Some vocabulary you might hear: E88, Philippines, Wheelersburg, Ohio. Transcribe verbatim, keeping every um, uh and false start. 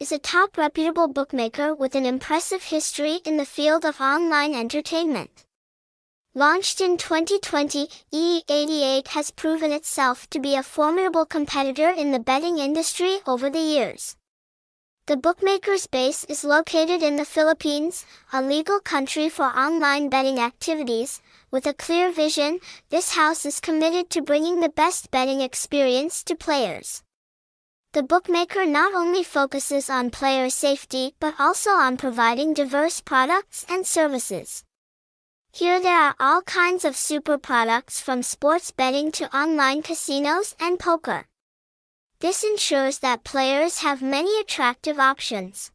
E eighty-eight is a top reputable bookmaker with an impressive history in the field of online entertainment. Launched in twenty twenty, E eighty-eight has proven itself to be a formidable competitor in the betting industry over the years. The bookmaker's base is located in the Philippines, a legal country for online betting activities. With a clear vision, this house is committed to bringing the best betting experience to players. The bookmaker not only focuses on player safety but also on providing diverse products and services. Here there are all kinds of super products from sports betting to online casinos and poker. This ensures that players have many attractive options.